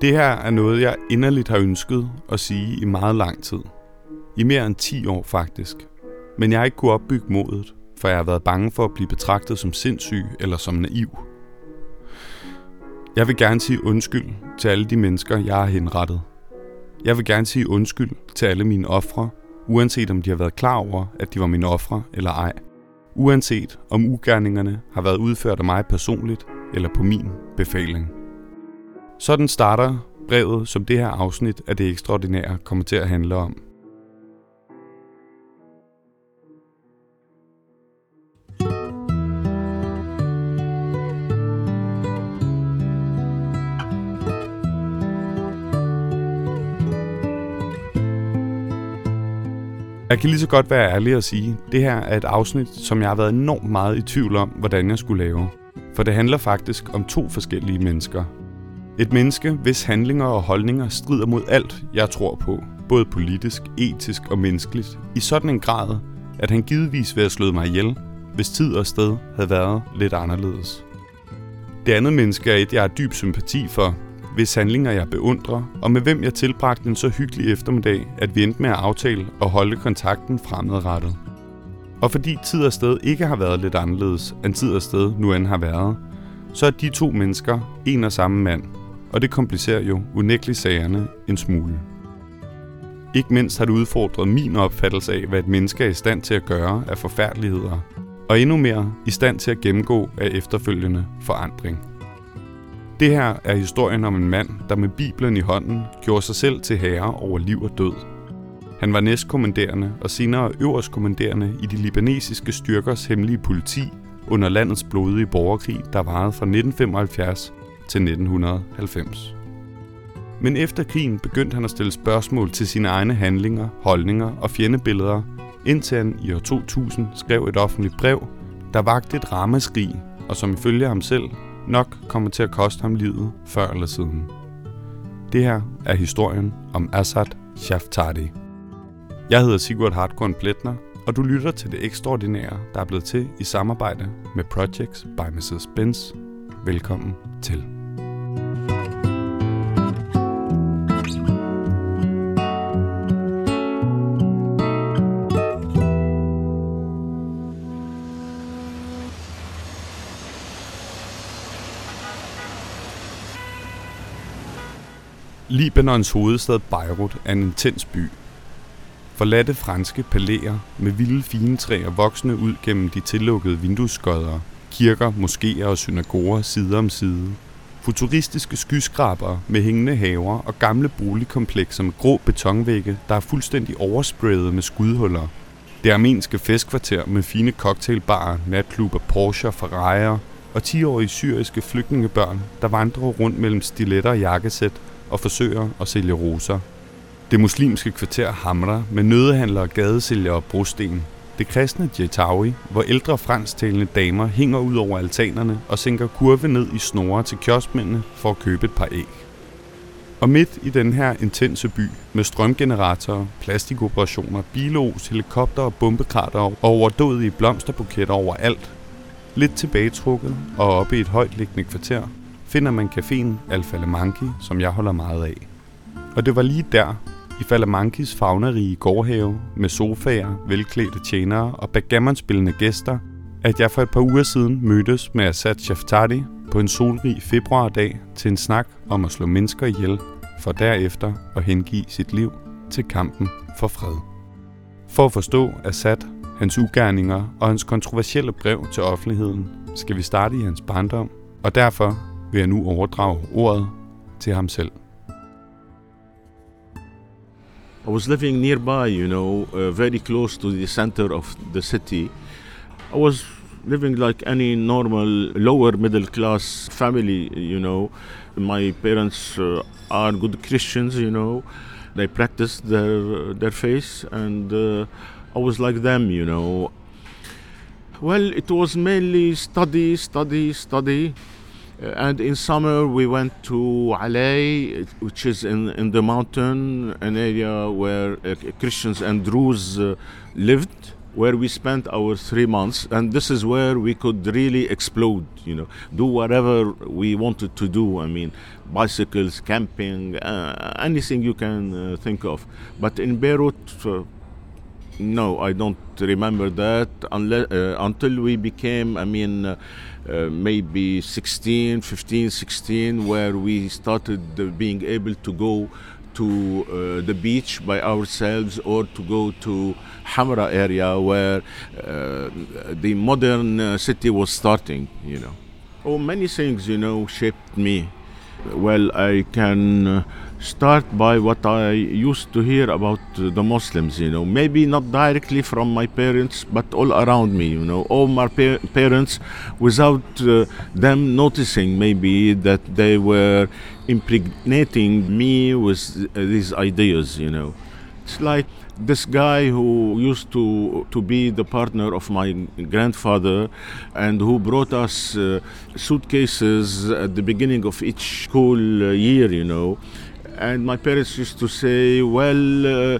Det her er noget, jeg inderligt har ønsket at sige i meget lang tid. I mere end 10 år faktisk. Men jeg har ikke kunnet opbygge modet, for jeg har været bange for at blive betragtet som sindssyg eller som naiv. Jeg vil gerne sige undskyld til alle de mennesker, jeg har henrettet. Jeg vil gerne sige undskyld til alle mine ofre, uanset om de har været klar over, at de var mine ofre eller ej. Uanset om ugerningerne har været udført af mig personligt eller på min befaling. Sådan starter brevet, som det her afsnit af Det Ekstraordinære kommer til at handle om. Jeg kan lige så godt være ærlig og sige, at det her er et afsnit, som jeg har været enormt meget i tvivl om, hvordan jeg skulle lave. For det handler faktisk om to forskellige mennesker. Et menneske, hvis handlinger og holdninger strider mod alt, jeg tror på, både politisk, etisk og menneskeligt, i sådan en grad, at han givetvis ville have slået mig ihjel, hvis tid og sted havde været lidt anderledes. Det andet menneske er et, jeg har dyb sympati for, hvis handlinger jeg beundrer, og med hvem jeg tilbragte en så hyggelig eftermiddag, at vi endte med at aftale og holde kontakten fremadrettet. Og fordi tid og sted ikke har været lidt anderledes, end tid og sted nu end har været, så er de to mennesker en og samme mand, og det komplicerer jo unægteligt sagerne en smule. Ikke mindst har det udfordret min opfattelse af, hvad et menneske er i stand til at gøre af forfærdeligheder, og endnu mere i stand til at gennemgå af efterfølgende forandring. Det her er historien om en mand, der med Bibelen i hånden gjorde sig selv til herre over liv og død. Han var næstkommanderende og senere øverstkommanderende i de libanesiske styrkers hemmelige politi under landets blodige borgerkrig, der varede fra 1975 til 1990. Men efter krigen begyndte han at stille spørgsmål til sine egne handlinger, holdninger og fjendebilleder, indtil han i år 2000 skrev et offentligt brev, der vakte et ramaskrig, og som ifølge ham selv nok kommer til at koste ham livet før eller siden. Det her er historien om Assaad Chaftari. Jeg hedder Sigurd Hartgård-Pletner, og du lytter til Det Ekstraordinære, der er blevet til i samarbejde med Projects by Mrs. Bentz. Velkommen til. Libanons hovedstad Beirut er en intens by. Forladte franske palæer med vilde fine træer voksende ud gennem de tillukkede vindueskodder, kirker, moskéer og synagoger side om side, futuristiske skyskrabere med hængende haver og gamle boligkomplekser med grå betonvægge, der er fuldstændig oversprayet med skudhuller, det armenske festkvarter med fine cocktailbarer, natklubber, Porsche og Ferrari'er og 10-årige syriske flygtningebørn, der vandrer rundt mellem stiletter og jakkesæt og forsøger at sælge roser. Det muslimske kvarter Hamra med nødhandlere, gadesælgere og brosten. Det kristne Jetawi, hvor ældre fransktalende damer hænger ud over altanerne og sænker kurve ned i snore til kioskmændene for at købe et par æg. Og midt i den her intense by med strømgeneratorer, plastikoperationer, bilos, helikopter og bombekrater og overdådige blomsterbuketter overalt. Lidt tilbagetrukket og oppe i et højtliggende kvarter finder man caféen Al-Falamanki, som jeg holder meget af. Og det var lige der, i Falamankis fagnerige gårdhave, med sofaer, velklædte tjenere og backgammon-spillende gæster, at jeg for et par uger siden mødtes med Assaad Chaftari på en solrig februardag til en snak om at slå mennesker ihjel, for derefter at hengive sit liv til kampen for fred. For at forstå Assaad, hans ugerninger og hans kontroversielle brev til offentligheden, skal vi starte i hans barndom, og derfor vil jeg nu overdrage ordet til ham selv. I was living nearby, very close to the center of the city. I was living like any normal lower middle class family, My parents are good Christians, They practice their faith and I was like them, Well, it was mainly study. And in summer we went to Aley, which is in the mountain, an area where Christians and Druze lived. where we spent our 3 months, and this is where we could really explode, do whatever we wanted to do. I mean, bicycles, camping, anything you can think of. But in Beirut, no, I don't remember that until we became, maybe 15, 16, where we started being able to go to the beach by ourselves, or to go to Hamra area where the modern city was starting, Oh, many things, shaped me. Well, I can start by what I used to hear about the Muslims, Maybe not directly from my parents, but all around me, All my parents, without them noticing maybe that they were impregnating me with these ideas, It's like this guy who used to be the partner of my grandfather, and who brought us suitcases at the beginning of each school year, And my parents used to say, well,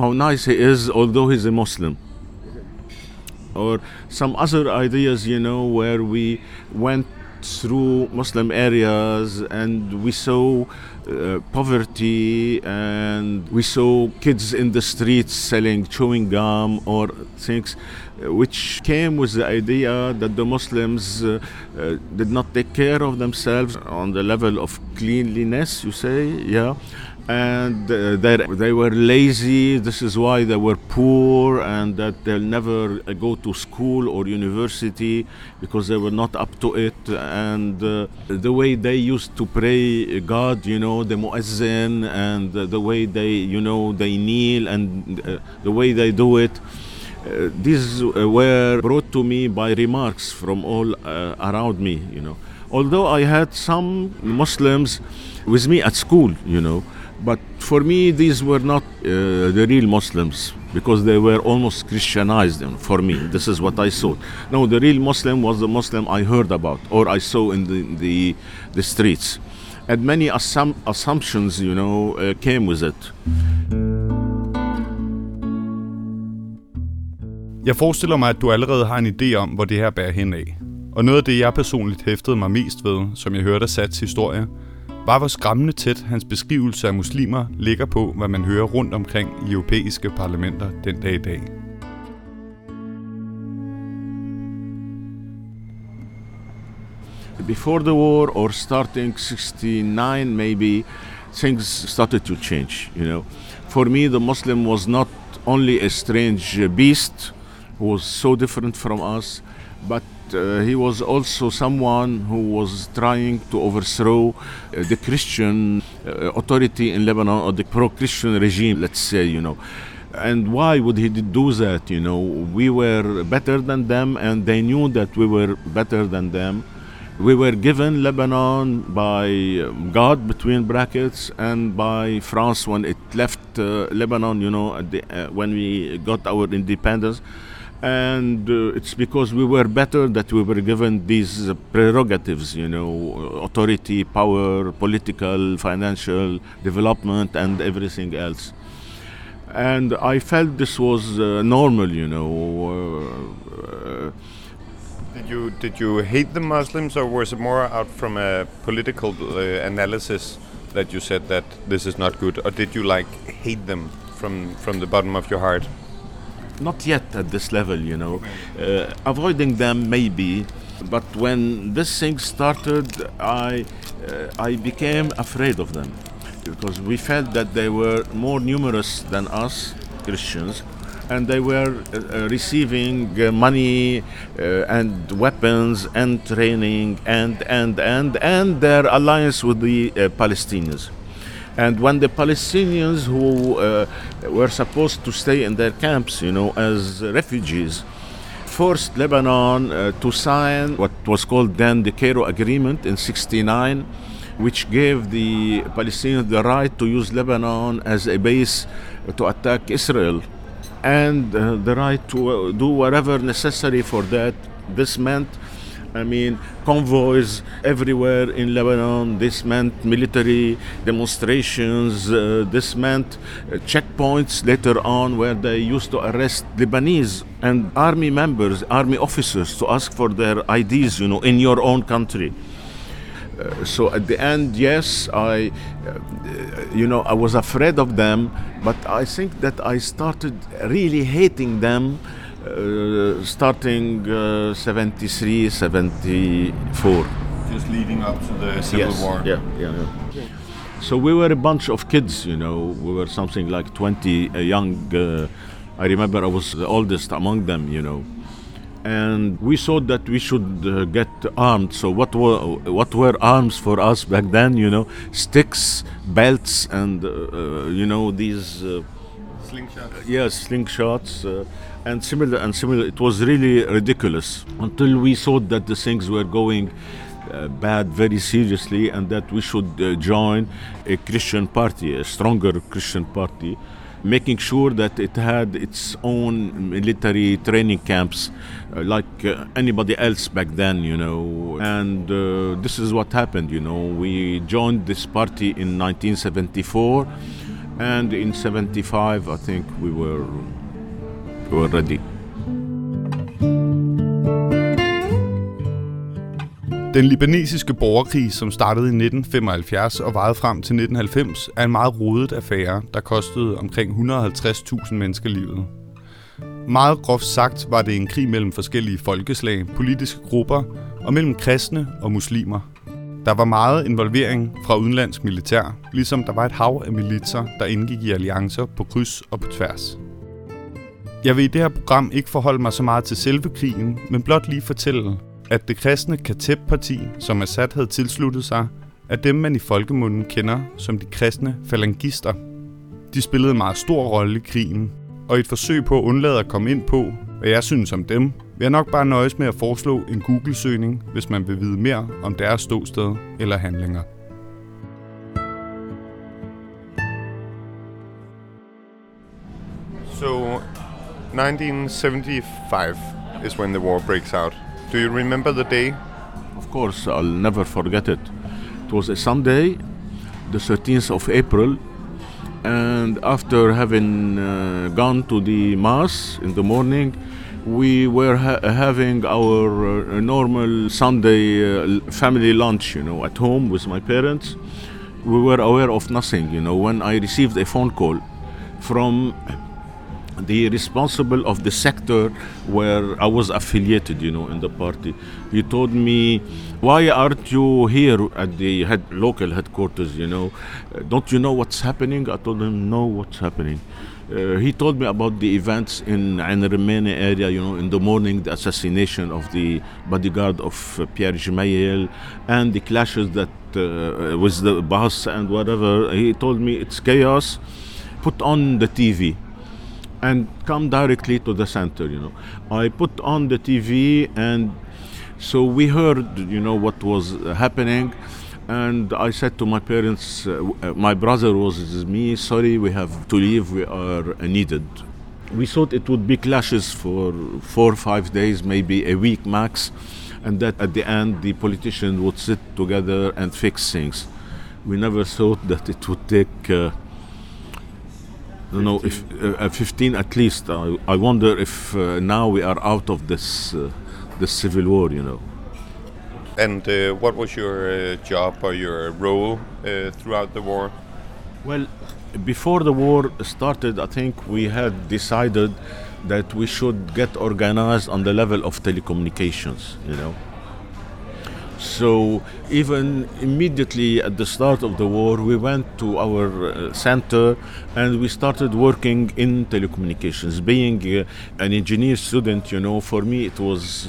how nice he is, although he's a Muslim. Or some other ideas, where we went through Muslim areas and we saw poverty, and we saw kids in the streets selling chewing gum or things, which came with the idea that the Muslims did not take care of themselves on the level of cleanliness, you say, yeah. And they were lazy, this is why they were poor, and that they'll never go to school or university because they were not up to it. And the way they used to pray God, the muezzin, and the way they, they kneel, and the way they do it. These were brought to me by remarks from all around me, Although I had some Muslims with me at school, But for me, these were not the real Muslims, because they were almost Christianized for me. This is what I saw. No, the real Muslim was the Muslim I heard about, or I saw in the streets. And many assumptions, came with it. Jeg forestiller mig, at du allerede har en idé om, hvor det her bærer hen af. Og noget af det, jeg personligt hæftede mig mest ved, som jeg hørte Assads historie, var, hvor skræmmende tæt hans beskrivelse af muslimer ligger på, hvad man hører rundt omkring i europæiske parlamenter den dag i dag. Before the war, or starting 69 maybe, things started to change, For me, the Muslim was not only a strange beast who was so different from us, but he was also someone who was trying to overthrow the Christian authority in Lebanon, or the pro-Christian regime, let's say, And why would he do that, We were better than them, and they knew that we were better than them. We were given Lebanon by God, between brackets, and by France when it left Lebanon, when we got our independence. And it's because we were better that we were given these prerogatives, authority, power, political, financial, development, and everything else. And I felt this was normal, Did you hate the Muslims, or was it more out from a political analysis that you said that this is not good, or did you hate them from the bottom of your heart? Not yet at this level, Avoiding them maybe, but when this thing started, I became afraid of them, because we felt that they were more numerous than us Christians, and they were receiving money and weapons and training and their alliance with the Palestinians. And when the Palestinians, who were supposed to stay in their camps, as refugees, forced Lebanon to sign what was called then the Cairo Agreement in 1969, which gave the Palestinians the right to use Lebanon as a base to attack Israel, and the right to do whatever necessary for that. This meant I mean, convoys everywhere in Lebanon. This meant military demonstrations. This meant checkpoints later on where they used to arrest Lebanese and army members, army officers, to ask for their IDs, you know, in your own country. So at the end, yes, I was afraid of them, but I think that I started really hating them starting 73, 74. Just leading up to the Civil War. Yeah. So we were a bunch of kids, you know, we were something like 20 young, I remember I was the oldest among them, you know. And we thought that we should get armed. So what were arms for us back then? You know, sticks, belts, and these slingshots. Slingshots and similar. It was really ridiculous until we thought that the things were going bad very seriously, and that we should join a Christian party, a stronger Christian party, making sure that it had its own military training camps like anybody else back then, you know. And this is what happened, you know. We joined this party in 1974, and in 75, I think, we were ready. Den libanesiske borgerkrig, som startede i 1975 og varede frem til 1990, er en meget rodet affære, der kostede omkring 150.000 mennesker livet. Meget groft sagt var det en krig mellem forskellige folkeslag, politiske grupper og mellem kristne og muslimer. Der var meget involvering fra udenlandsk militær, ligesom der var et hav af militser, der indgik i alliancer på kryds og på tværs. Jeg vil i det her program ikke forholde mig så meget til selve krigen, men blot lige fortælle, at det kristne Kateb-parti, som Assad havde tilsluttet sig, er dem, man i folkemunden kender som de kristne falangister. De spillede en meget stor rolle i krigen, og i et forsøg på at undlade at komme ind på, hvad jeg synes om dem, vil jeg nok bare nøjes med at foreslå en Google-søgning, hvis man vil vide mere om deres ståsted eller handlinger. So, 1975 is when the war breaks out. Do you remember the day? Of course, I'll never forget it. It was a Sunday, the 13th of April, and after having gone to the mass in the morning, we were having our normal Sunday family lunch, you know, at home with my parents. We were aware of nothing, you know, when I received a phone call from the responsible of the sector where I was affiliated, you know, in the party. He told me, why aren't you here at the local headquarters, you know? Don't you know what's happening? I told him, no, what's happening? He told me about the events in the Remaini area, you know, in the morning, the assassination of the bodyguard of Pierre Gemayel and the clashes that with the bus and whatever. He told me, it's chaos, put on the TV and come directly to the center, you know. I put on the TV, and so we heard, you know, what was happening. And I said to my parents, my brother was with me, sorry, we have to leave, we are needed. We thought it would be clashes for 4 or 5 days, maybe a week max, and that at the end the politicians would sit together and fix things. We never thought that it would take 15 at least. I wonder if now we are out of this civil war, you know. And what was your job or your role throughout the war? Well, before the war started, I think we had decided that we should get organized on the level of telecommunications, you know. So even immediately at the start of the war, we went to our center and we started working in telecommunications. Being an engineer student, you know, for me it was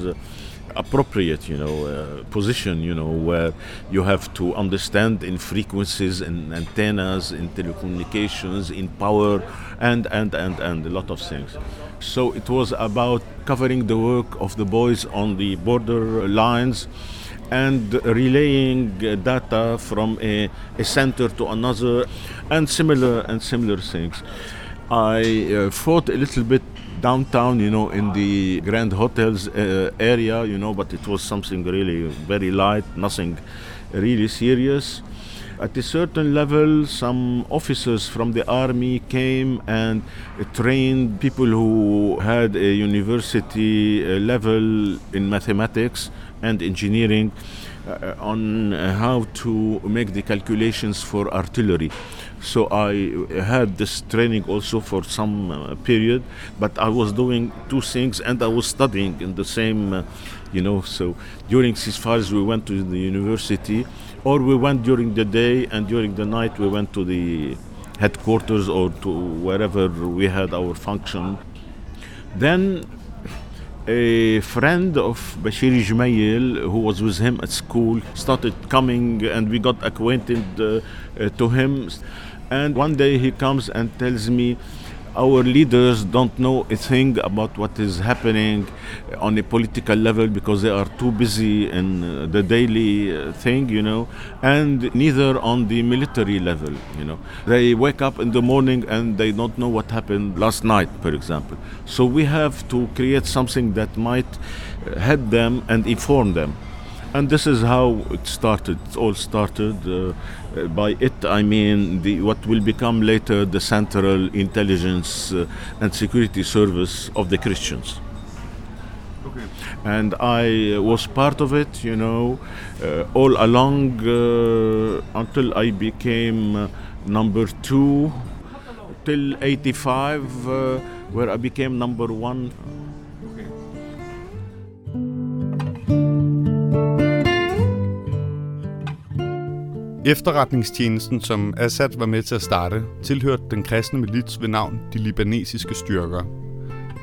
appropriate, you know, position, you know, where you have to understand in frequencies, in antennas, in telecommunications, in power, and a lot of things. So it was about covering the work of the boys on the border lines and relaying data from a center to another, and similar things. I fought a little bit downtown, you know, in the Grand Hotels area, you know, but it was something really very light, nothing really serious. At a certain level, some officers from the army came and trained people who had a university level in mathematics and engineering on how to make the calculations for artillery. So I had this training also for some period, but I was doing two things and I was studying in the same, you know, so during ceasefires we went to the university, or we went during the day, and during the night we went to the headquarters or to wherever we had our function. Then a friend of Bashir Jumayel, who was with him at school, started coming and we got acquainted to him. And one day he comes and tells me, our leaders don't know a thing about what is happening on a political level because they are too busy in the daily thing, you know, and neither on the military level, you know. They wake up in the morning and they don't know what happened last night, for example. So we have to create something that might help them and inform them. And this is how it started. It all started. By it, I mean what will become later the Central Intelligence and Security Service of the Christians. Okay. And I was part of it, you know, all along until I became number two, till 85, where I became number one. Efterretningstjenesten, som Assad var med til at starte, tilhørte den kristne milits ved navn de libanesiske styrker.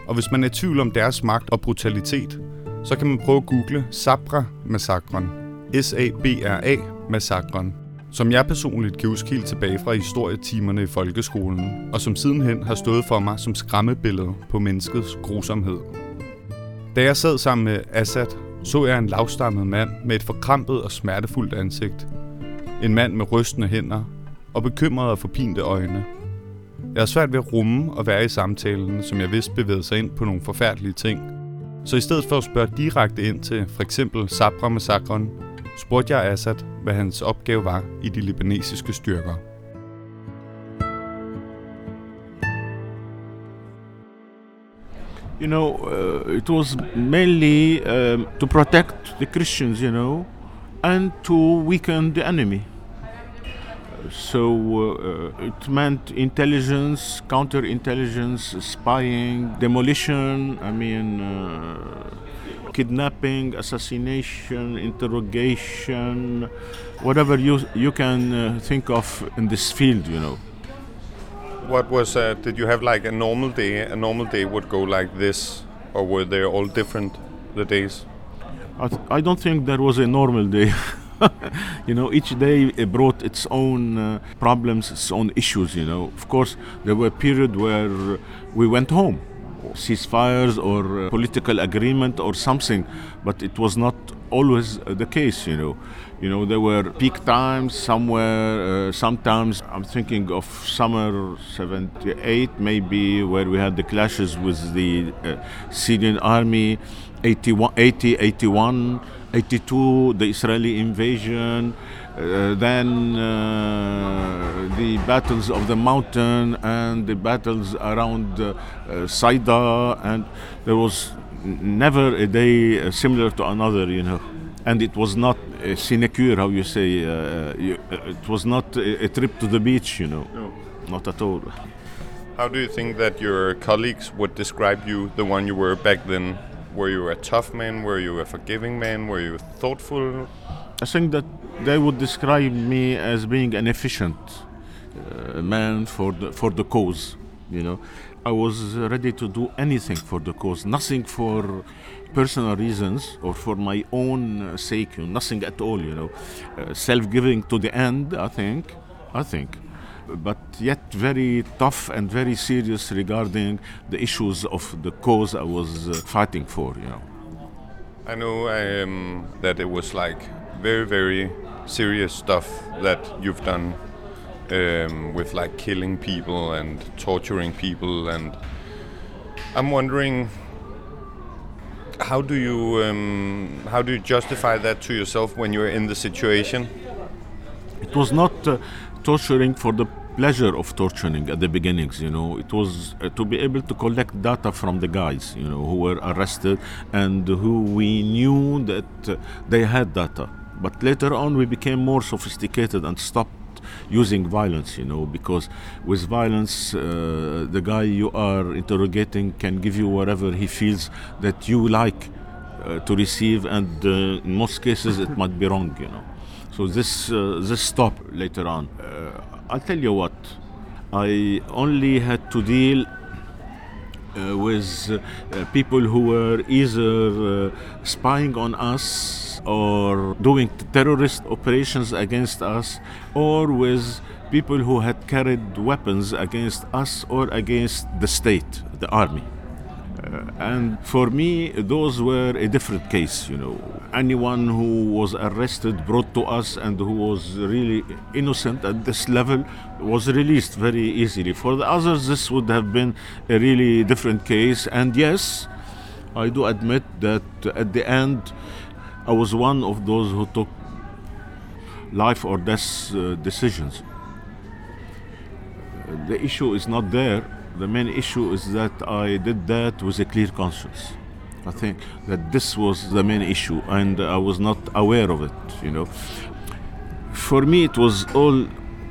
Og hvis man er i tvivl om deres magt og brutalitet, så kan man prøve at google Sabra-massakren, Sabra-massakren, som jeg personligt kan huske helt tilbage fra historietimerne i folkeskolen, og som sidenhen har stået for mig som skræmmebillede på menneskets grusomhed. Da jeg sad sammen med Assad, så jeg en lavstammet mand med et forkrampet og smertefuldt ansigt. En mand med rystende hænder og bekymrede og forpinte øjne. Jeg har svært ved at rumme og være i samtalen, som jeg vidste bevægede sig ind på nogle forfærdelige ting. Så i stedet for at spørge direkte ind til f.eks. Sabra-massakren, spurgte jeg Assad, hvad hans opgave var i de libanesiske styrker. You know, it was mainly to protect the Christians, you know, and to weaken the enemy. So it meant intelligence, counterintelligence, spying, demolition, kidnapping, assassination, interrogation, whatever you can think of in this field, you know. What was, did you have like a normal day? A normal day would go like this, or were they all different, the days? I don't think there was a normal day. You know, each day it brought its own problems, its own issues, you know. Of course, there were periods where we went home, ceasefires or political agreement or something, but it was not always the case, you know. You know, there were peak times somewhere, sometimes I'm thinking of summer 78 maybe, where we had the clashes with the Syrian army, 81, 82, the Israeli invasion, then the battles of the mountain and the battles around Saida, and there was never a day similar to another, you know. And it was not a sinecure, how you say, it was not a trip to the beach, you know, no. Not at all. How do you think that your colleagues would describe you, the one you were back then? Were you a tough man? Were you a forgiving man? Were you thoughtful? I think that they would describe me as being an efficient man for the cause, you know. I was ready to do anything for the cause, nothing for personal reasons or for my own sake, nothing at all, you know. Self-giving to the end, I think. But yet very tough and very serious regarding the issues of the cause I was fighting for, you know. I know that it was like very, very serious stuff that you've done. with like killing people and torturing people, and I'm wondering how do you justify that to yourself when you're in the situation? It was not torturing for the pleasure of torturing at the beginnings, you know. It was to be able to collect data from the guys, you know, who were arrested and who we knew that they had data. But later on we became more sophisticated and stopped using violence, you know, because with violence the guy you are interrogating can give you whatever he feels that you like to receive, and in most cases it might be wrong, you know. So this stopped later on. I'll tell you what, I only had to deal with people who were either spying on us or doing terrorist operations against us, or with people who had carried weapons against us or against the state, the army. And for me, those were a different case, you know. Anyone who was arrested, brought to us, and who was really innocent at this level was released very easily. For the others, this would have been a really different case. And yes, I do admit that at the end, I was one of those who took life or death decisions. The issue is not there. The main issue is that I did that with a clear conscience. I think that this was the main issue, and I was not aware of it, you know. For me, it was all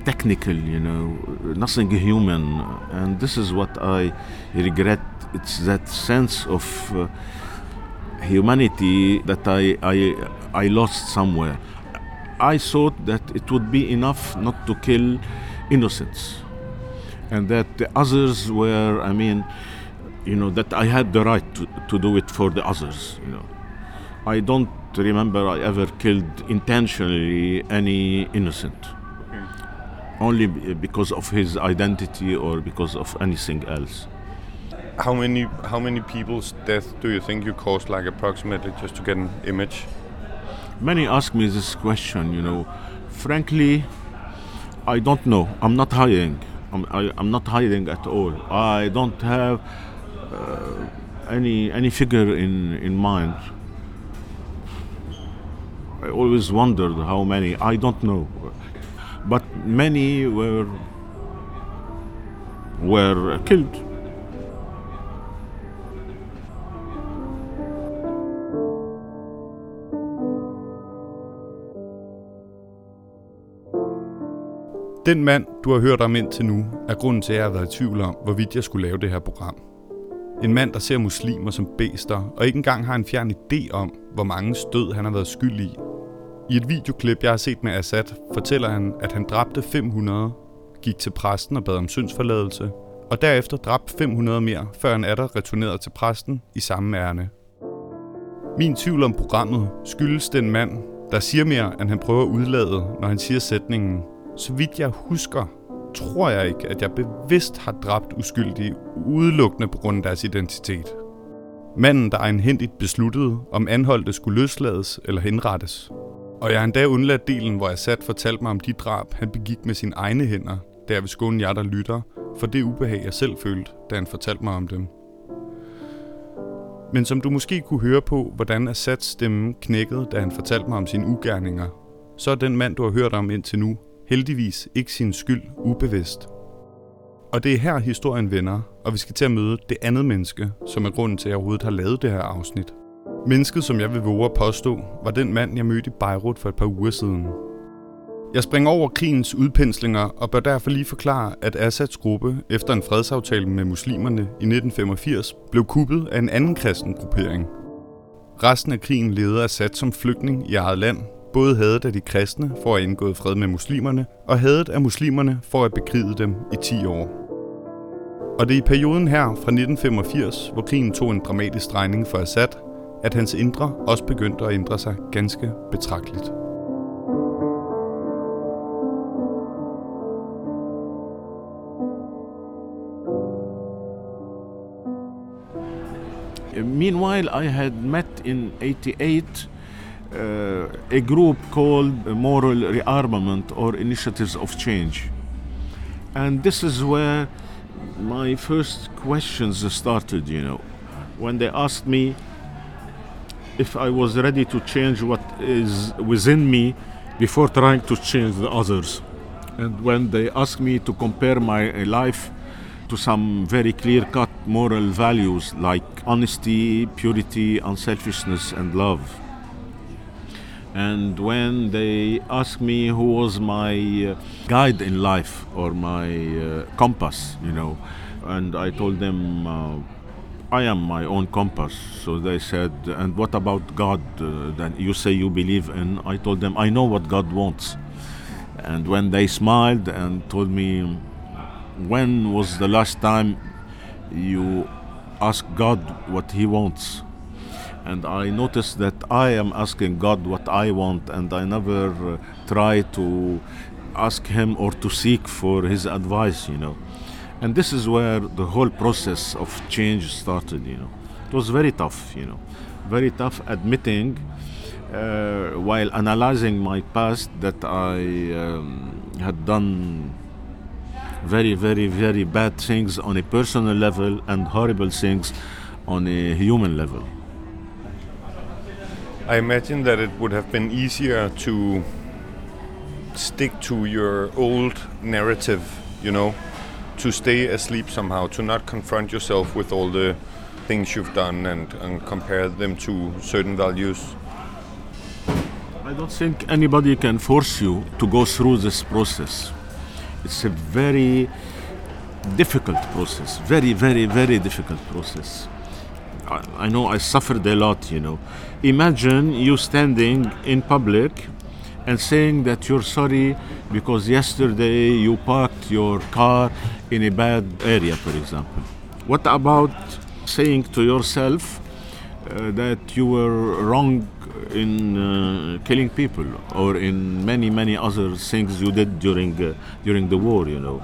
technical, you know, nothing human. And this is what I regret. It's that sense of humanity that I lost somewhere. I thought that it would be enough not to kill innocents, and that the others were, I mean, you know, that I had the right to do it for the others, you know. I don't remember I ever killed intentionally any innocent, okay, only because of his identity or because of anything else. How many people's death do you think you caused, like approximately, just to get an image? Many ask me this question, you know. Frankly, I don't know. I'm not hiding. I'm not hiding at all. I don't have any figure in mind. I always wondered how many. I don't know, but many were killed. Den mand, du har hørt om indtil nu, er grunden til, at jeg har været i tvivl om, hvorvidt jeg skulle lave det her program. En mand, der ser muslimer som bæster, og ikke engang har en fjern idé om, hvor mange stød han har været skyld i. I et videoklip, jeg har set med Assaad, fortæller han, at han dræbte 500, gik til præsten og bad om syndsforladelse, og derefter dræbte 500 mere, før han atter returnerede til præsten i samme ærne. Min tvivl om programmet skyldes den mand, der siger mere, end han prøver at udlade, når han siger sætningen: så vidt jeg husker, tror jeg ikke, at jeg bevidst har dræbt uskyldige udelukkende på grund af deres identitet. Manden, der egenhændigt besluttede, om anholdte skulle løslades eller henrettes. Og jeg har endda undladt delen, hvor Assaad fortalte mig om de drab, han begik med sine egne hænder, da jeg vil skåne jer, der lytter, for det ubehag, jeg selv følte, da han fortalte mig om dem. Men som du måske kunne høre på, hvordan Assads stemme knækkede, da han fortalte mig om sine ugerninger, så er den mand, du har hørt om indtil nu, heldigvis ikke sin skyld ubevidst. Og det er her historien vender, og vi skal til at møde det andet menneske, som er grunden til, at jeg overhovedet har lavet det her afsnit. Mennesket, som jeg vil våge at påstå, var den mand, jeg mødte i Beirut for et par uger siden. Jeg springer over krigens udpenslinger og bør derfor lige forklare, at Assads gruppe efter en fredsaftale med muslimerne i 1985 blev kuppet af en anden kristen gruppering. Resten af krigen levede Assaad som flygtning i eget land, både hadet af de kristne for at indgå fred med muslimerne, og hadet af muslimerne for at bekrige dem i 10 år. Og det er i perioden her fra 1985, hvor krigen tog en dramatisk drejning for Assaad, at hans indre også begyndte at ændre sig ganske betragteligt. Meanwhile, I had met in 1988 a group called Moral Rearmament or Initiatives of Change. And this is where my first questions started, you know, when they asked me if I was ready to change what is within me before trying to change the others. And when they asked me to compare my life to some very clear-cut moral values like honesty, purity, unselfishness, and love. And when they asked me who was my guide in life or my compass, you know, and I told them I am my own compass. So they said, and what about God that you say you believe in? I told them, I know what God wants. And when they smiled and told me, when was the last time you asked God what he wants? And I noticed that I am asking God what I want, and I never try to ask him or to seek for his advice, you know. And this is where the whole process of change started, you know. It was very tough, you know, very tough admitting while analyzing my past that I had done very, very, very bad things on a personal level and horrible things on a human level. I imagine that it would have been easier to stick to your old narrative, you know, to stay asleep somehow, to not confront yourself with all the things you've done and compare them to certain values. I don't think anybody can force you to go through this process. It's a very difficult process, very, very, very difficult process. I know I suffered a lot, you know. Imagine you standing in public and saying that you're sorry because yesterday you parked your car in a bad area, for example. What about saying to yourself that you were wrong in killing people or in many, many other things you did during the war, you know?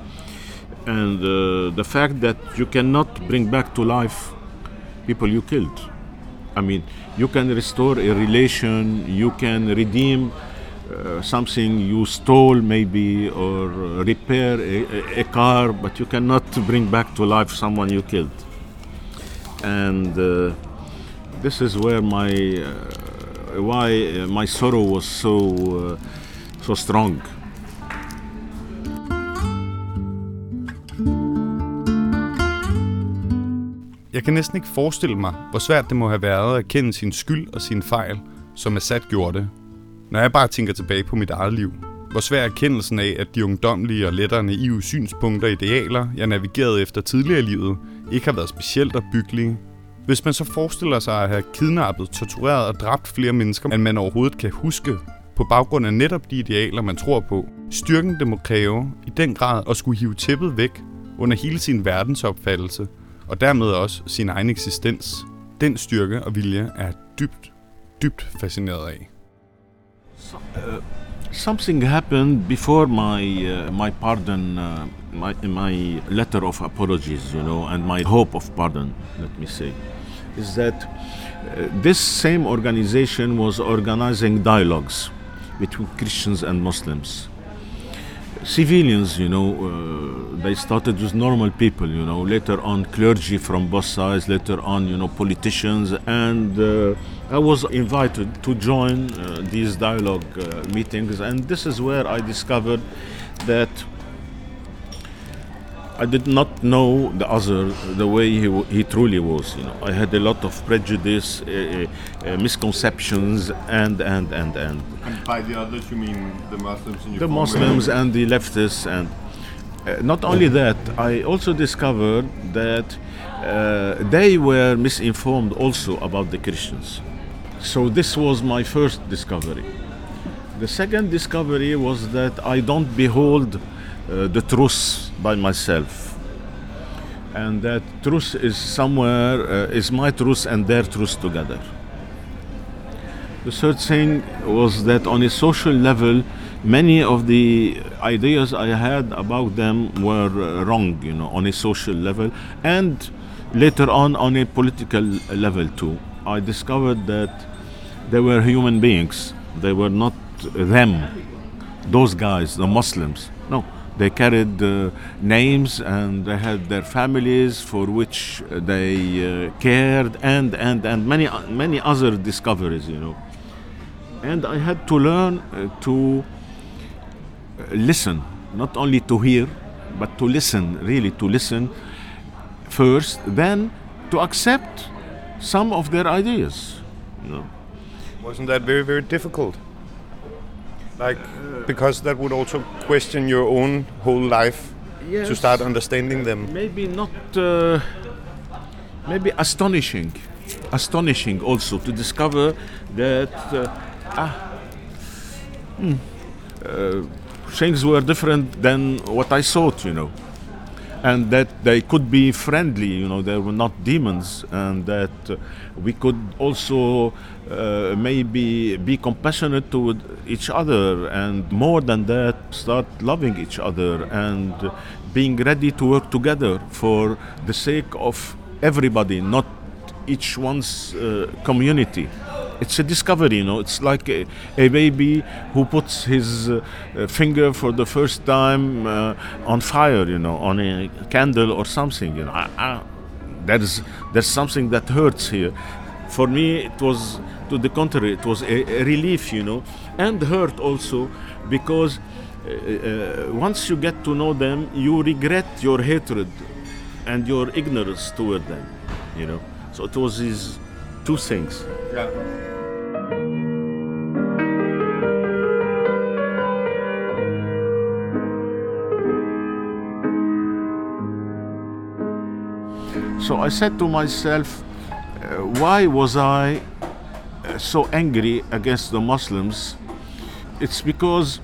And the fact that you cannot bring back to life people you killed. I mean, you can restore a relation, you can redeem something you stole maybe, or repair a car, but you cannot bring back to life someone you killed. And this is where my sorrow was so strong. Jeg kan næsten ikke forestille mig, hvor svært det må have været at kende sin skyld og sin fejl, som Assaad gjorde det. Når jeg bare tænker tilbage på mit eget liv, hvor svær erkendelsen af, at de ungdomlige og lettere naive synspunkter og idealer, jeg navigerede efter tidligere i livet, ikke har været specielt opbyggelige. Hvis man så forestiller sig at have kidnappet, tortureret og dræbt flere mennesker, end man overhovedet kan huske, på baggrund af netop de idealer, man tror på, styrken det må kræve i den grad at skulle hive tæppet væk under hele sin verdensopfattelse, og dermed også sin egen eksistens. Den styrke og vilje er dybt, dybt fascineret af. Something happened before my pardon, my letter of apologies, you know, and my hope of pardon, let me say, is that this same organization was organizing dialogues between Christians and Muslims. Civilians, you know, they started with normal people, you know, later on clergy from both sides, later on, you know, politicians, and I was invited to join these dialogue meetings, and this is where I discovered that I did not know the other the way he truly was, you know. I had a lot of prejudice, misconceptions, and. And by the others, you mean the Muslims in your The Muslims way? And the leftists, and not only that, I also discovered that they were misinformed also about the Christians. So this was my first discovery. The second discovery was that I don't behold the truth by myself, and that truth is somewhere is my truth and their truth together. The third thing was that on a social level, many of the ideas I had about them were wrong, you know, on a social level, and later on a political level too. I discovered that they were human beings. They were not them, those guys, the Muslims. No. They carried names and they had their families for which they cared, and many other discoveries, you know. And I had to learn to listen, not only to hear, but to listen, really to listen first, then to accept some of their ideas, you know. Wasn't that very, very difficult? Like, because that would also question your own whole life, yes, to start understanding them. Maybe not, maybe astonishing also to discover that things were different than what I thought, you know, and that they could be friendly, you know, they were not demons, and that we could also maybe be compassionate to each other, and more than that, start loving each other and being ready to work together for the sake of everybody, not each one's community. It's a discovery, you know. It's like a baby who puts his finger for the first time on fire, you know, on a candle or something. You know, there's something that hurts here. For me, it was to the contrary. It was a relief, you know, and hurt also, because once you get to know them, you regret your hatred and your ignorance toward them, you know. So it was these two things. Yeah. So I said to myself, why was I so angry against the Muslims? It's because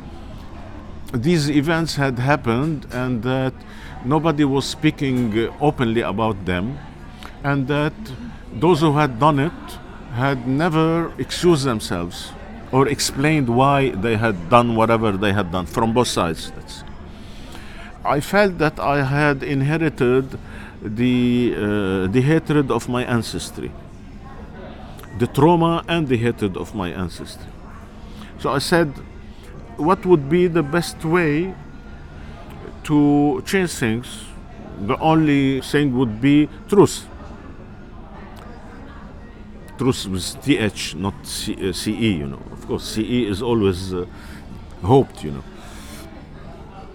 these events had happened and that nobody was speaking openly about them, and that those who had done it had never excused themselves or explained why they had done whatever they had done, from both sides. I felt that I had inherited the hatred of my ancestry, the trauma and the hatred of my ancestry. So I said, what would be the best way to change things? The only thing would be truth. Truth was TH, not CE, you know. Of course, CE is always hoped, you know.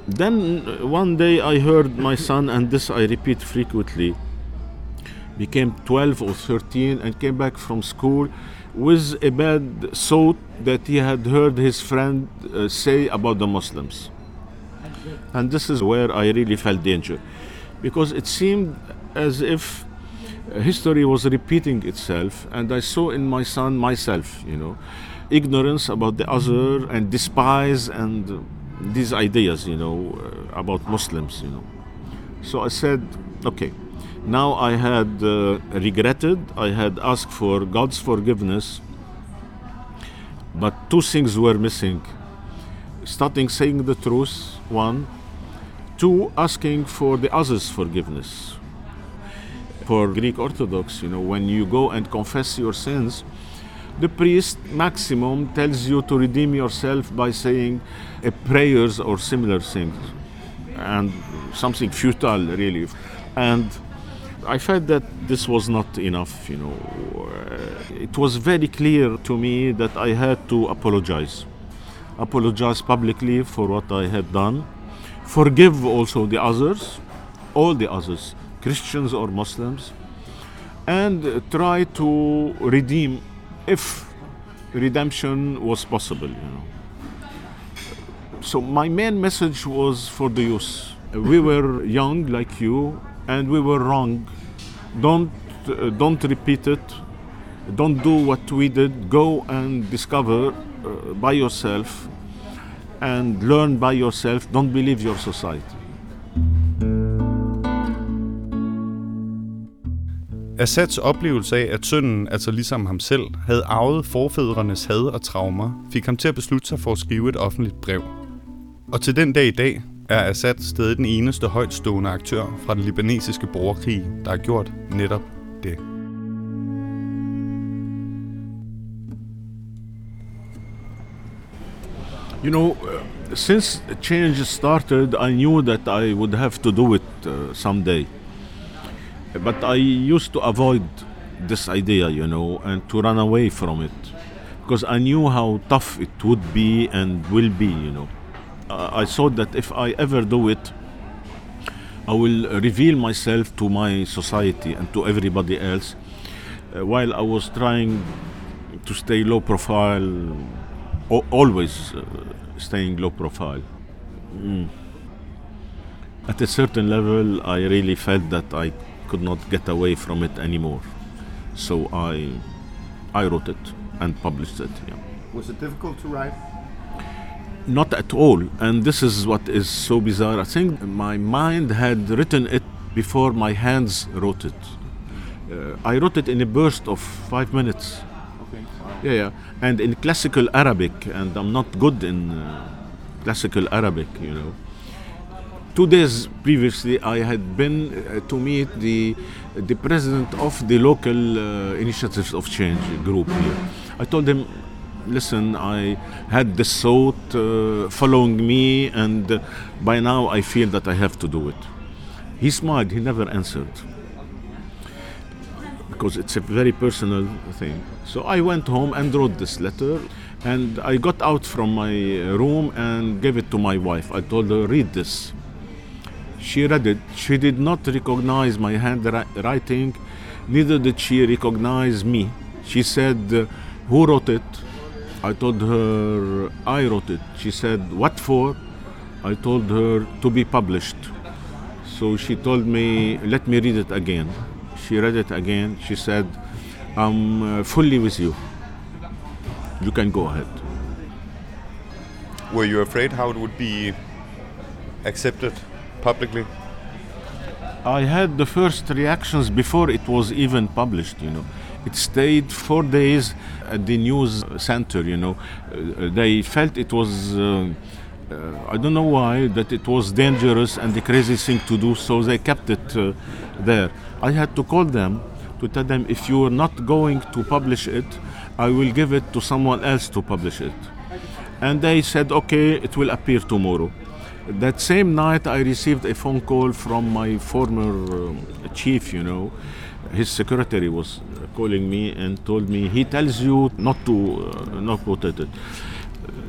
Then one day I heard my son, and this I repeat frequently, became 12 or 13 and came back from school with a bad thought that he had heard his friend say about the Muslims. And this is where I really felt danger, because it seemed as if history was repeating itself, and I saw in my son myself, you know, ignorance about the other and despise and these ideas, you know, about Muslims, you know. So I said, okay, now I had regretted, I had asked for God's forgiveness, but two things were missing. Starting saying the truth, one. Two, asking for the other's forgiveness. For Greek Orthodox, you know, when you go and confess your sins, the priest maximum tells you to redeem yourself by saying prayers or similar things, and something futile really. And I felt that this was not enough, you know. It was very clear to me that I had to apologize publicly for what I had done, forgive also the others, all the others, Christians or Muslims, and try to redeem, if redemption was possible, you know. So my main message was for the youth. We were young like you, and we were wrong. Don't repeat it. Don't do what we did. Go and discover by yourself and learn by yourself. Don't believe your society. Assads oplevelse af, at sønnen, altså ligesom ham selv, havde arvet forfædrenes had og traumer, fik ham til at beslutte sig for at skrive et offentligt brev. Og til den dag i dag er Assad stadig den eneste højtstående aktør fra den libanesiske borgerkrig, der har gjort netop det. You know, since change started, I knew that I would have to do it someday. But I used to avoid this idea, you know, and to run away from it. Because I knew how tough it would be and will be, you know. I thought that if I ever do it, I will reveal myself to my society and to everybody else. While I was trying to stay low profile, always staying low profile. At a certain level, I really felt that I could not get away from it anymore. So I wrote it and published it. Yeah. Was it difficult to write? Not at all. And this is what is so bizarre. I think my mind had written it before my hands wrote it. I wrote it in a burst of 5 minutes. Yeah, and in classical Arabic, and I'm not good in classical Arabic, you know. 2 days previously, I had been to meet the president of the local Initiatives of Change group here. I told him, listen, I had this thought following me, and by now I feel that I have to do it. He smiled, he never answered. Because it's a very personal thing. So I went home and wrote this letter, and I got out from my room and gave it to my wife. I told her, read this. She read it. She did not recognize my handwriting, neither did she recognize me. She said, who wrote it? I told her, I wrote it. She said, what for? I told her, to be published. So she told me, let me read it again. She read it again. She said, I'm fully with you. You can go ahead. Were you afraid how it would be accepted publicly? I had the first reactions before it was even published, you know. It stayed 4 days at the news center, you know. They felt it was, I don't know why, that it was dangerous and the crazy thing to do, so they kept it there. I had to call them to tell them, if you are not going to publish it, I will give it to someone else to publish it. And they said, okay, it will appear tomorrow. That same night, I received a phone call from my former chief, you know. His secretary was calling me and told me, he tells you not to not put it.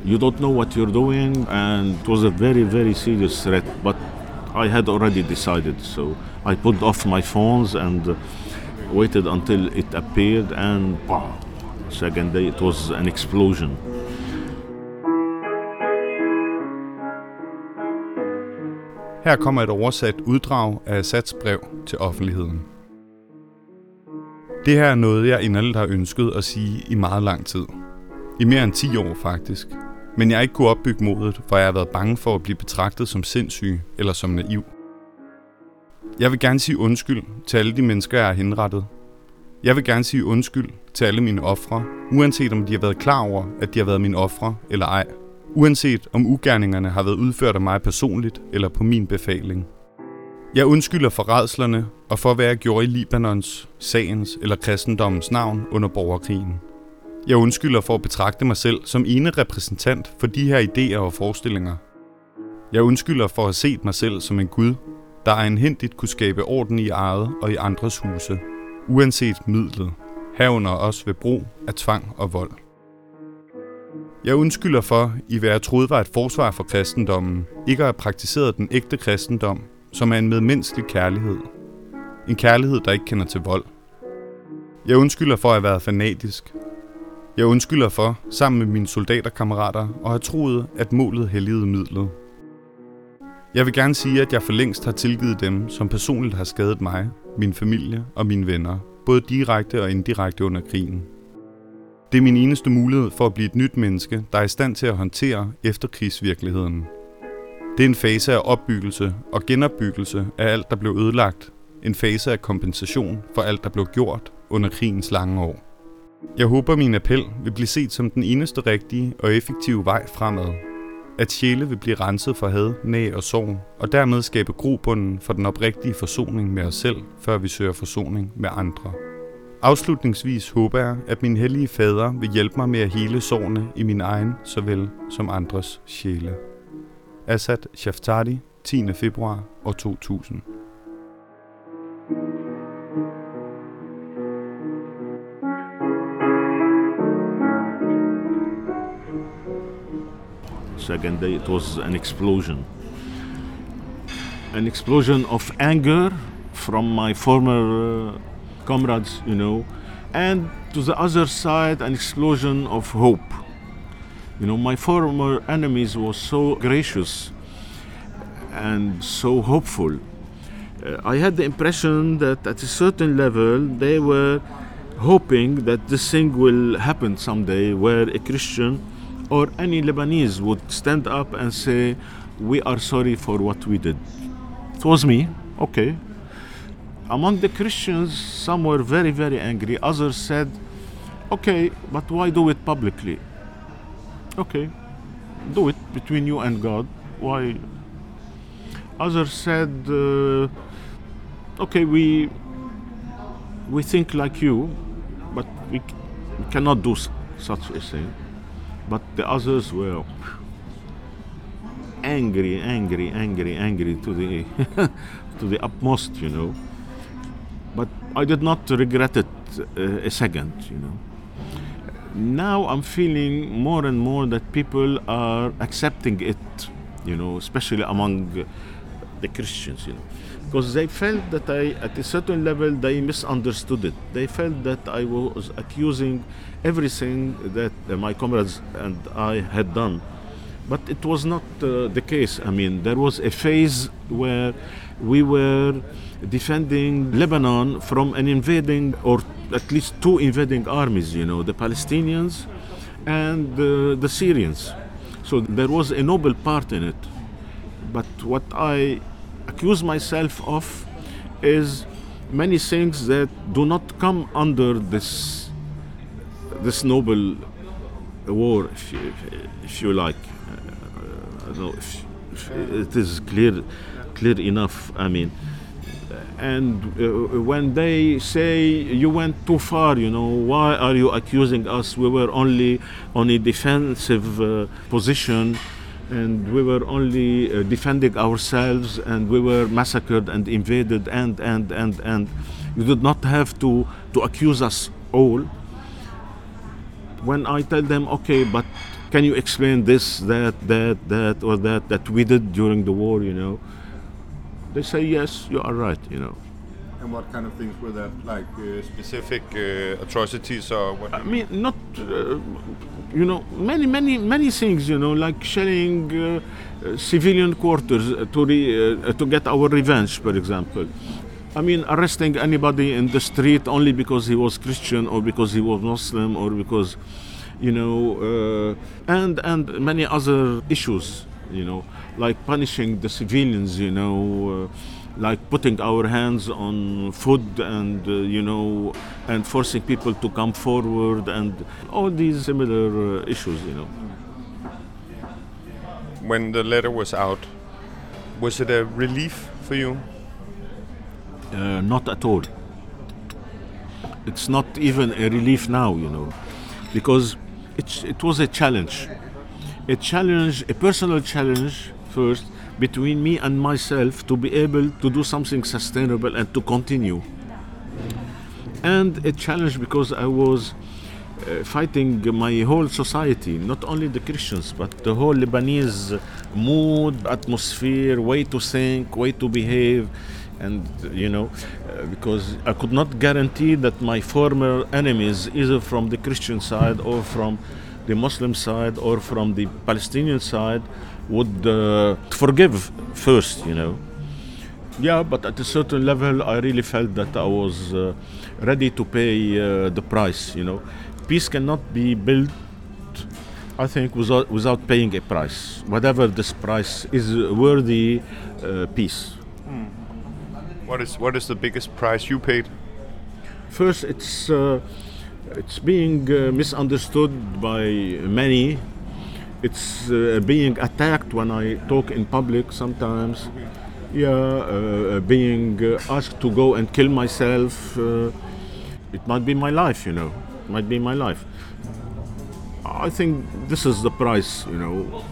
You don't know what you're doing. And it was a very, very serious threat. But I had already decided, so I put off my phones and waited until it appeared, and wow, second day it was an explosion. Her kommer et oversat uddrag af Assads brev til offentligheden. Det her er noget, jeg inderligt har ønsket at sige i meget lang tid. I mere end 10 år faktisk. Men jeg ikke kunne opbygge modet, for jeg har været bange for at blive betragtet som sindssyg eller som naiv. Jeg vil gerne sige undskyld til alle de mennesker, jeg har henrettet. Jeg vil gerne sige undskyld til alle mine ofre, uanset om de har været klar over, at de har været mine ofre eller ej. Uanset om ugerningerne har været udført af mig personligt eller på min befaling. Jeg undskylder for rædslerne og for, hvad jeg gjorde i Libanons, sagens eller kristendommens navn under borgerkrigen. Jeg undskylder for at betragte mig selv som ene repræsentant for de her idéer og forestillinger. Jeg undskylder for at have set mig selv som en gud, der egenhændigt kunne skabe orden i eget og i andres huse, uanset midlet, herunder også ved brug af tvang og vold. Jeg undskylder for, i hvad jeg troede var et forsvar for kristendommen, ikke at have praktiseret den ægte kristendom, som er en medmenneskelig kærlighed. En kærlighed, der ikke kender til vold. Jeg undskylder for at have været fanatisk. Jeg undskylder for, sammen med mine soldaterkammerater, at have troet, at målet helligede midlet. Jeg vil gerne sige, at jeg for længst har tilgivet dem, som personligt har skadet mig, min familie og mine venner, både direkte og indirekte under krigen. Det er min eneste mulighed for at blive et nyt menneske, der er i stand til at håndtere efterkrigsvirkeligheden. Det er en fase af opbyggelse og genopbyggelse af alt, der blev ødelagt. En fase af kompensation for alt, der blev gjort under krigens lange år. Jeg håber, min appel vil blive set som den eneste rigtige og effektive vej fremad. At sjæle vil blive renset for had, nag og sorg, og dermed skabe grobunden for den oprigtige forsoning med os selv, før vi søger forsoning med andre. Afslutningsvis håber jeg, at min hellige fader vil hjælpe mig med at hele sårene i min egen, såvel som andres sjæle. Assaad Chaftari, 10. februar 2000. Second day, it was an explosion of anger from my former comrades, you know, and to the other side, an explosion of hope. You know, my former enemies were so gracious and so hopeful. I had the impression that at a certain level, they were hoping that this thing will happen someday, where a Christian or any Lebanese would stand up and say, we are sorry for what we did. It was me, okay. Among the Christians, some were very, very angry. Others said, okay, but why do it publicly? Okay, do it between you and God. Why? Others said, okay, we think like you, but we cannot do such a thing. But the others were angry to the to the utmost, you know. But I did not regret it a second, you know. Now I'm feeling more and more that people are accepting it, you know, especially among the Christians, you know, because they felt that at a certain level, they misunderstood it. They felt that I was accusing everything that my comrades and I had done, but it was not the case. I mean, there was a phase where we were defending Lebanon from an invading, or at least two invading armies, you know, the Palestinians and the Syrians. So there was a noble part in it. But what I accuse myself of is many things that do not come under this noble war, if you like. I don't know if it is clear enough. I mean, and when they say you went too far, you know, why are you accusing us? We were only on a defensive position, and we were only defending ourselves, and we were massacred and invaded, and you did not have to accuse us all. When I tell them, okay, but can you explain this, that or that we did during the war, you know, they say, yes, you are right, you know. And what kind of things were that, like specific atrocities or what? I mean, not, you know, many things, you know, like shelling civilian quarters to get our revenge, for example. I mean, arresting anybody in the street only because he was Christian or because he was Muslim or because, you know, and many other issues, you know, like punishing the civilians, you know, like putting our hands on food and, you know, and forcing people to come forward and all these similar issues, you know. When the letter was out, was it a relief for you? Not at all. It's not even a relief now, you know, because it was a challenge. A challenge, a personal challenge first, between me and myself, to be able to do something sustainable and to continue. And a challenge because I was fighting my whole society, not only the Christians, but the whole Lebanese mood, atmosphere, way to think, way to behave. And, you know, because I could not guarantee that my former enemies, either from the Christian side or from the Muslim side or from the Palestinian side, would forgive first, you know. Yeah, but at a certain level, I really felt that I was ready to pay the price, you know. Peace cannot be built, I think, without paying a price. Whatever this price is worthy, peace. Mm. What is the biggest price you paid? First, it's being misunderstood by many. It's being attacked when I talk in public sometimes. Yeah, being asked to go and kill myself. It might be my life, you know. It might be my life. I think this is the price, you know.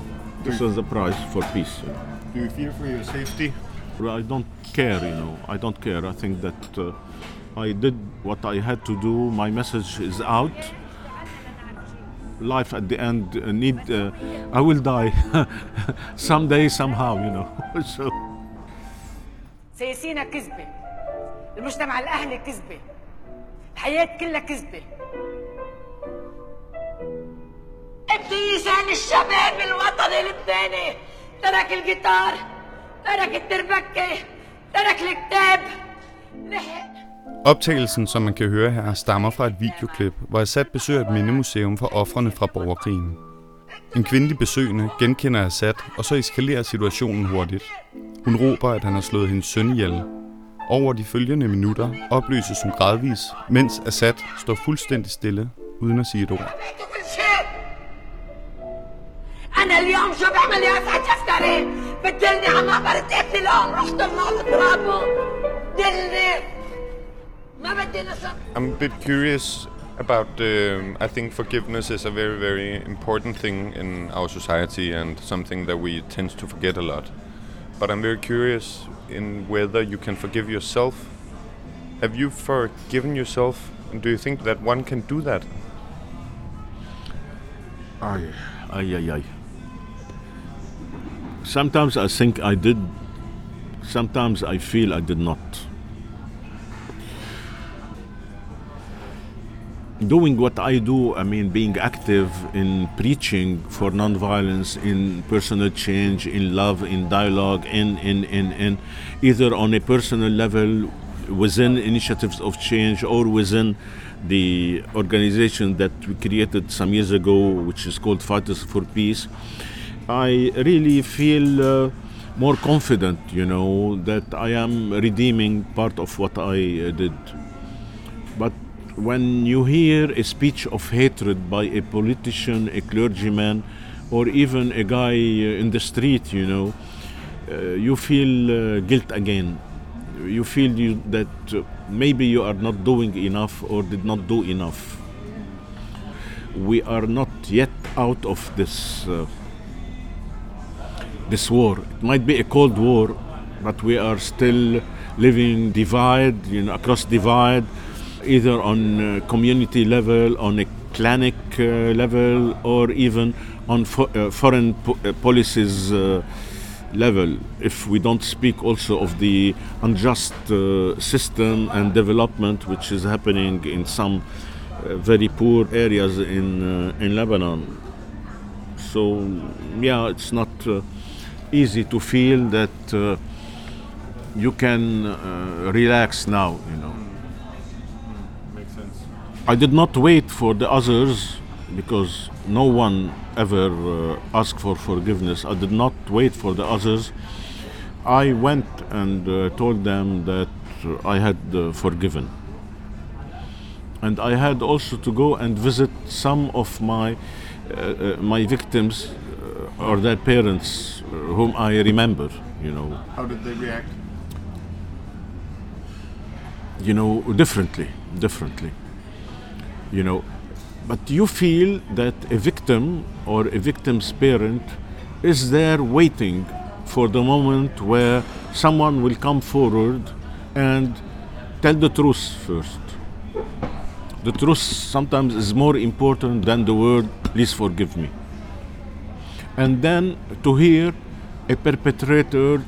This is the price for peace. You know. Do you fear for your safety? Well, I don't care, you know. I don't care. I think that I did what I had to do. My message is out. Life at the end I will die someday somehow, you know. So سياسينا كذبة, المجتمع الأهلي كذبة, الحياة كلها كذبة. ابتيسان الشباب الوطني اللبناني ترك الجيتار, ترك التربكة, ترك الكتاب. Optagelsen, som man kan høre her, stammer fra et videoklip, hvor Assaad besøger et mindemuseum for ofrene fra borgerkrigen. En kvindelig besøgende genkender Assaad, og så eskalerer situationen hurtigt. Hun råber, at han har slået hendes søn ihjel. Over de følgende minutter opløses hun gradvis, mens Assaad står fuldstændig stille, uden at sige et ord. I'm a bit curious about, I think forgiveness is a very, very important thing in our society and something that we tend to forget a lot. But I'm very curious in whether you can forgive yourself. Have you forgiven yourself? And do you think that one can do that? Ay. Sometimes I think I did. Sometimes I feel I did not. Doing what I do, I mean, being active in preaching for nonviolence, in personal change, in love, in dialogue, in either on a personal level within Initiatives of Change or within the organization that we created some years ago, which is called Fighters for Peace. I really feel more confident, you know, that I am redeeming part of what I did. But when you hear a speech of hatred by a politician, a clergyman, or even a guy in the street, you know, you feel guilt again. You feel that maybe you are not doing enough or did not do enough. We are not yet out of this war. It might be a cold war, but we are still living divide, you know, across divide. Either on community level, on a clanic level, or even on foreign policies level. If we don't speak also of the unjust system and development which is happening in some very poor areas in Lebanon. So, yeah, it's not easy to feel that you can relax now, you know. I did not wait for the others, because no one ever asked for forgiveness. I did not wait for the others. I went and told them that I had forgiven. And I had also to go and visit some of my victims or their parents whom I remember, you know. How did they react? You know, differently. You know, but you feel that a victim or a victim's parent is there waiting for the moment where someone will come forward and tell the truth first. The truth sometimes is more important than the word, please forgive me. And then to hear a perpetrator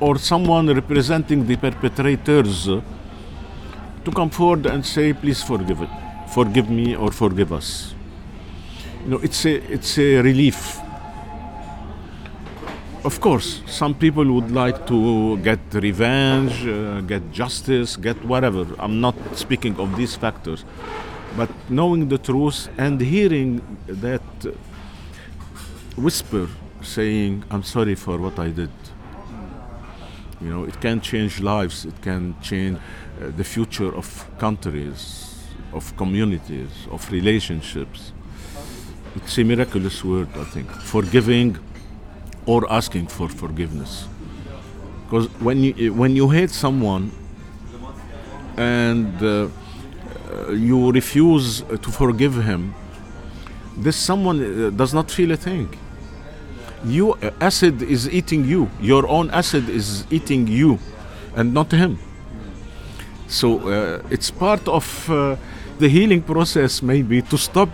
or someone representing the perpetrators to come forward and say, please forgive it. Forgive me or forgive us. You know, it's a relief. Of course, some people would like to get revenge, get justice, get whatever. I'm not speaking of these factors. But knowing the truth and hearing that whisper saying, I'm sorry for what I did. You know, it can change lives. It can change the future of countries, of communities, of relationships. It's a miraculous word, I think, forgiving or asking for forgiveness. Because when you hate someone and you refuse to forgive him, this someone does not feel a thing. You, Assaad is eating you. Your own Assaad is eating you and not him. So it's part of the healing process, maybe, to stop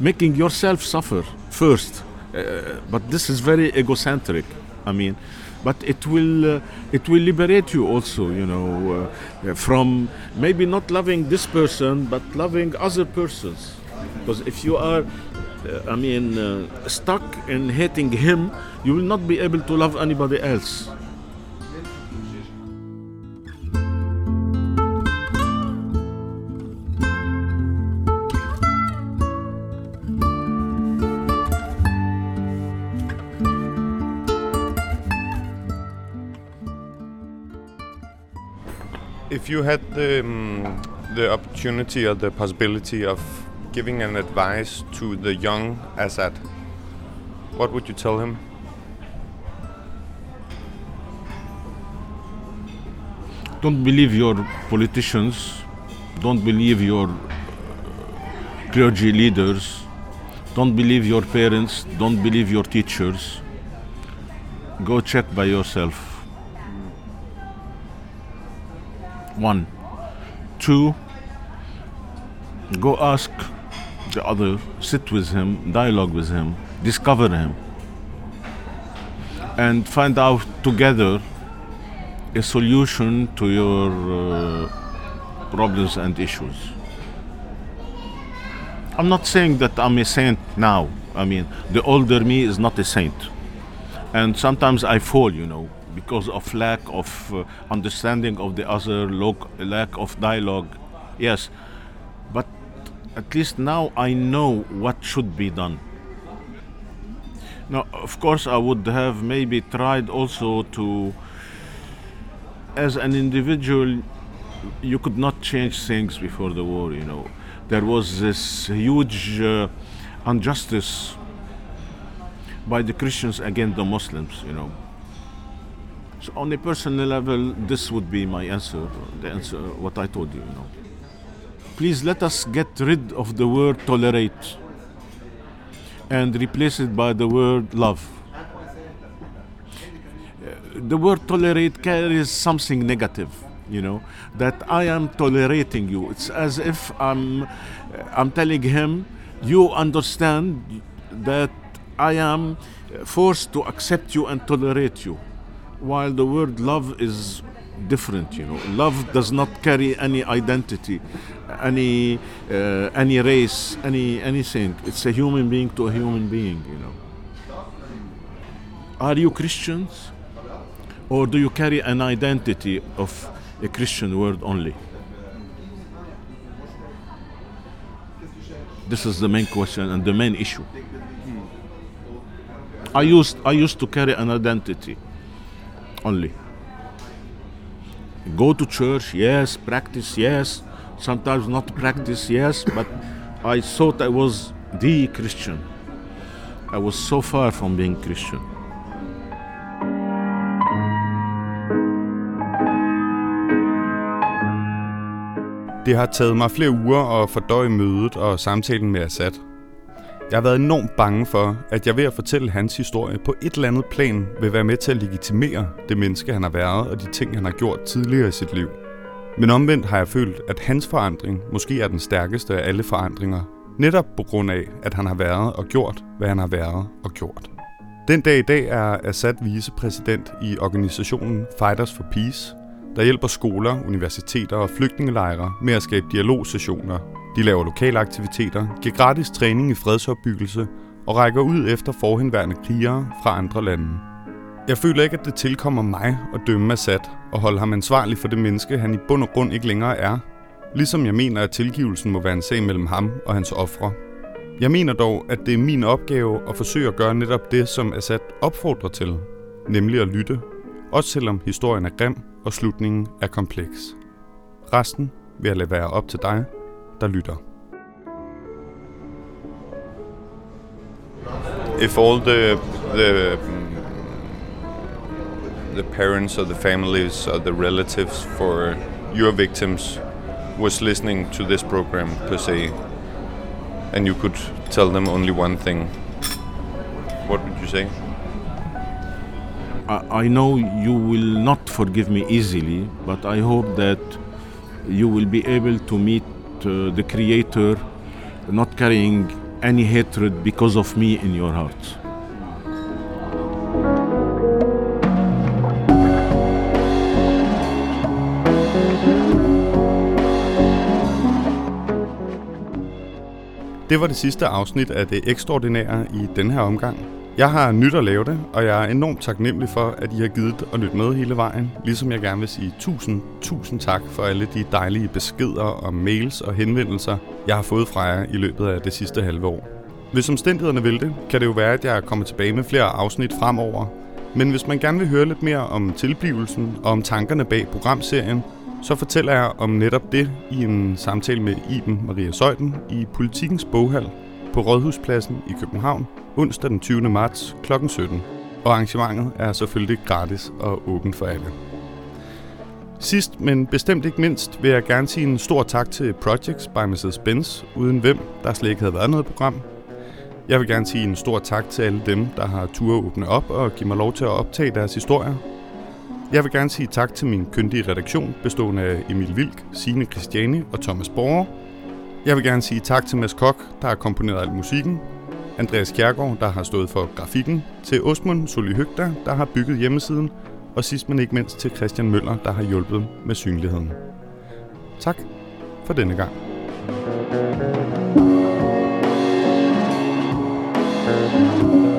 making yourself suffer first. But this is very egocentric, I mean. But it will liberate you also, you know, from maybe not loving this person, but loving other persons. Because if you are, stuck in hating him, you will not be able to love anybody else. If you had the opportunity or the possibility of giving an advice to the young Assaad, what would you tell him? Don't believe your politicians. Don't believe your clergy leaders. Don't believe your parents. Don't believe your teachers. Go check by yourself. 1, 2, go ask the other, sit with him, dialogue with him, discover him, and find out together a solution to your problems and issues. I'm not saying that I'm a saint now. I mean, the older me is not a saint. And sometimes I fall, you know, because of lack of understanding of the other, lack of dialogue, yes. But at least now I know what should be done. Now, of course, I would have maybe tried also to, as an individual, you could not change things before the war, you know. There was this huge injustice by the Christians against the Muslims, you know. So on a personal level, this would be my answer, the answer what I told you, you know. Please let us get rid of the word tolerate and replace it by the word love. The word tolerate carries something negative, you know, that I am tolerating you. It's as if I'm telling him, you understand that I am forced to accept you and tolerate you. While the word love is different, you know, love does not carry any identity, any race, anything. It's a human being to a human being, you know. Are you Christians, or do you carry an identity of a Christian word only? This is the main question and the main issue. I used to carry an identity. Only. Go to church, yes, practice, yes, sometimes not practice, yes, but I thought I was the Christian. I was so far from being Christian. Det har taget mig flere uger at fordøje mødet og samtalen med Assaad. Jeg har været enormt bange for, at jeg ved at fortælle hans historie på et eller andet plan vil være med til at legitimere det menneske, han har været og de ting, han har gjort tidligere i sit liv. Men omvendt har jeg følt, at hans forandring måske er den stærkeste af alle forandringer, netop på grund af, at han har været og gjort, hvad han har været og gjort. Den dag i dag er Assaad vicepræsident i organisationen Fighters for Peace, der hjælper skoler, universiteter og flygtningelejre med at skabe dialogsessioner. De laver lokale aktiviteter, giver gratis træning i fredsopbyggelse og rækker ud efter forhenværende krigere fra andre lande. Jeg føler ikke, at det tilkommer mig at dømme Assaad og holde ham ansvarlig for det menneske, han i bund og grund ikke længere er. Ligesom jeg mener, at tilgivelsen må være en sag mellem ham og hans ofre. Jeg mener dog, at det er min opgave at forsøge at gøre netop det, som Assaad opfordrer til, nemlig at lytte, også selvom historien er grim og slutningen er kompleks. Resten vil jeg lade være op til dig, der lytter. If all the parents or the families or the relatives for your victims was listening to this program per se, and you could tell them only one thing, what would you say? I know you will not forgive me easily, but I hope that you will be able to meet the Creator not carrying any hatred because of me in your hearts. Det var det sidste afsnit af Det Ekstraordinære i den her omgang. Jeg har nyt at lave det, og jeg er enormt taknemmelig for, at I har givet at lytte med hele vejen, ligesom jeg gerne vil sige tusind tak for alle de dejlige beskeder og mails og henvendelser, jeg har fået fra jer i løbet af det sidste halve år. Hvis omstændighederne vil det, kan det jo være, at jeg kommer tilbage med flere afsnit fremover, men hvis man gerne vil høre lidt mere om tilblivelsen og om tankerne bag programserien, så fortæller jeg om netop det i en samtale med Iben Maria Søjden i Politikens Boghal på Rådhuspladsen i København, onsdag den 20. marts kl. 17. Og arrangementet er selvfølgelig gratis og åbent for alle. Sidst, men bestemt ikke mindst, vil jeg gerne sige en stor tak til Projects by Mrs. Bentz, uden hvem der slet ikke havde været noget program. Jeg vil gerne sige en stor tak til alle dem, der har turde åbne op og give mig lov til at optage deres historier. Jeg vil gerne sige tak til min kyndige redaktion, bestående af Emil Wilk, Signe Christiane og Thomas Borger. Jeg vil gerne sige tak til Mads Kok, der har komponeret al musikken, Andreas Kjærgaard, der har stået for grafikken, til Osmund Sully Høgda, der har bygget hjemmesiden, og sidst men ikke mindst til Christian Møller, der har hjulpet med synligheden. Tak for denne gang.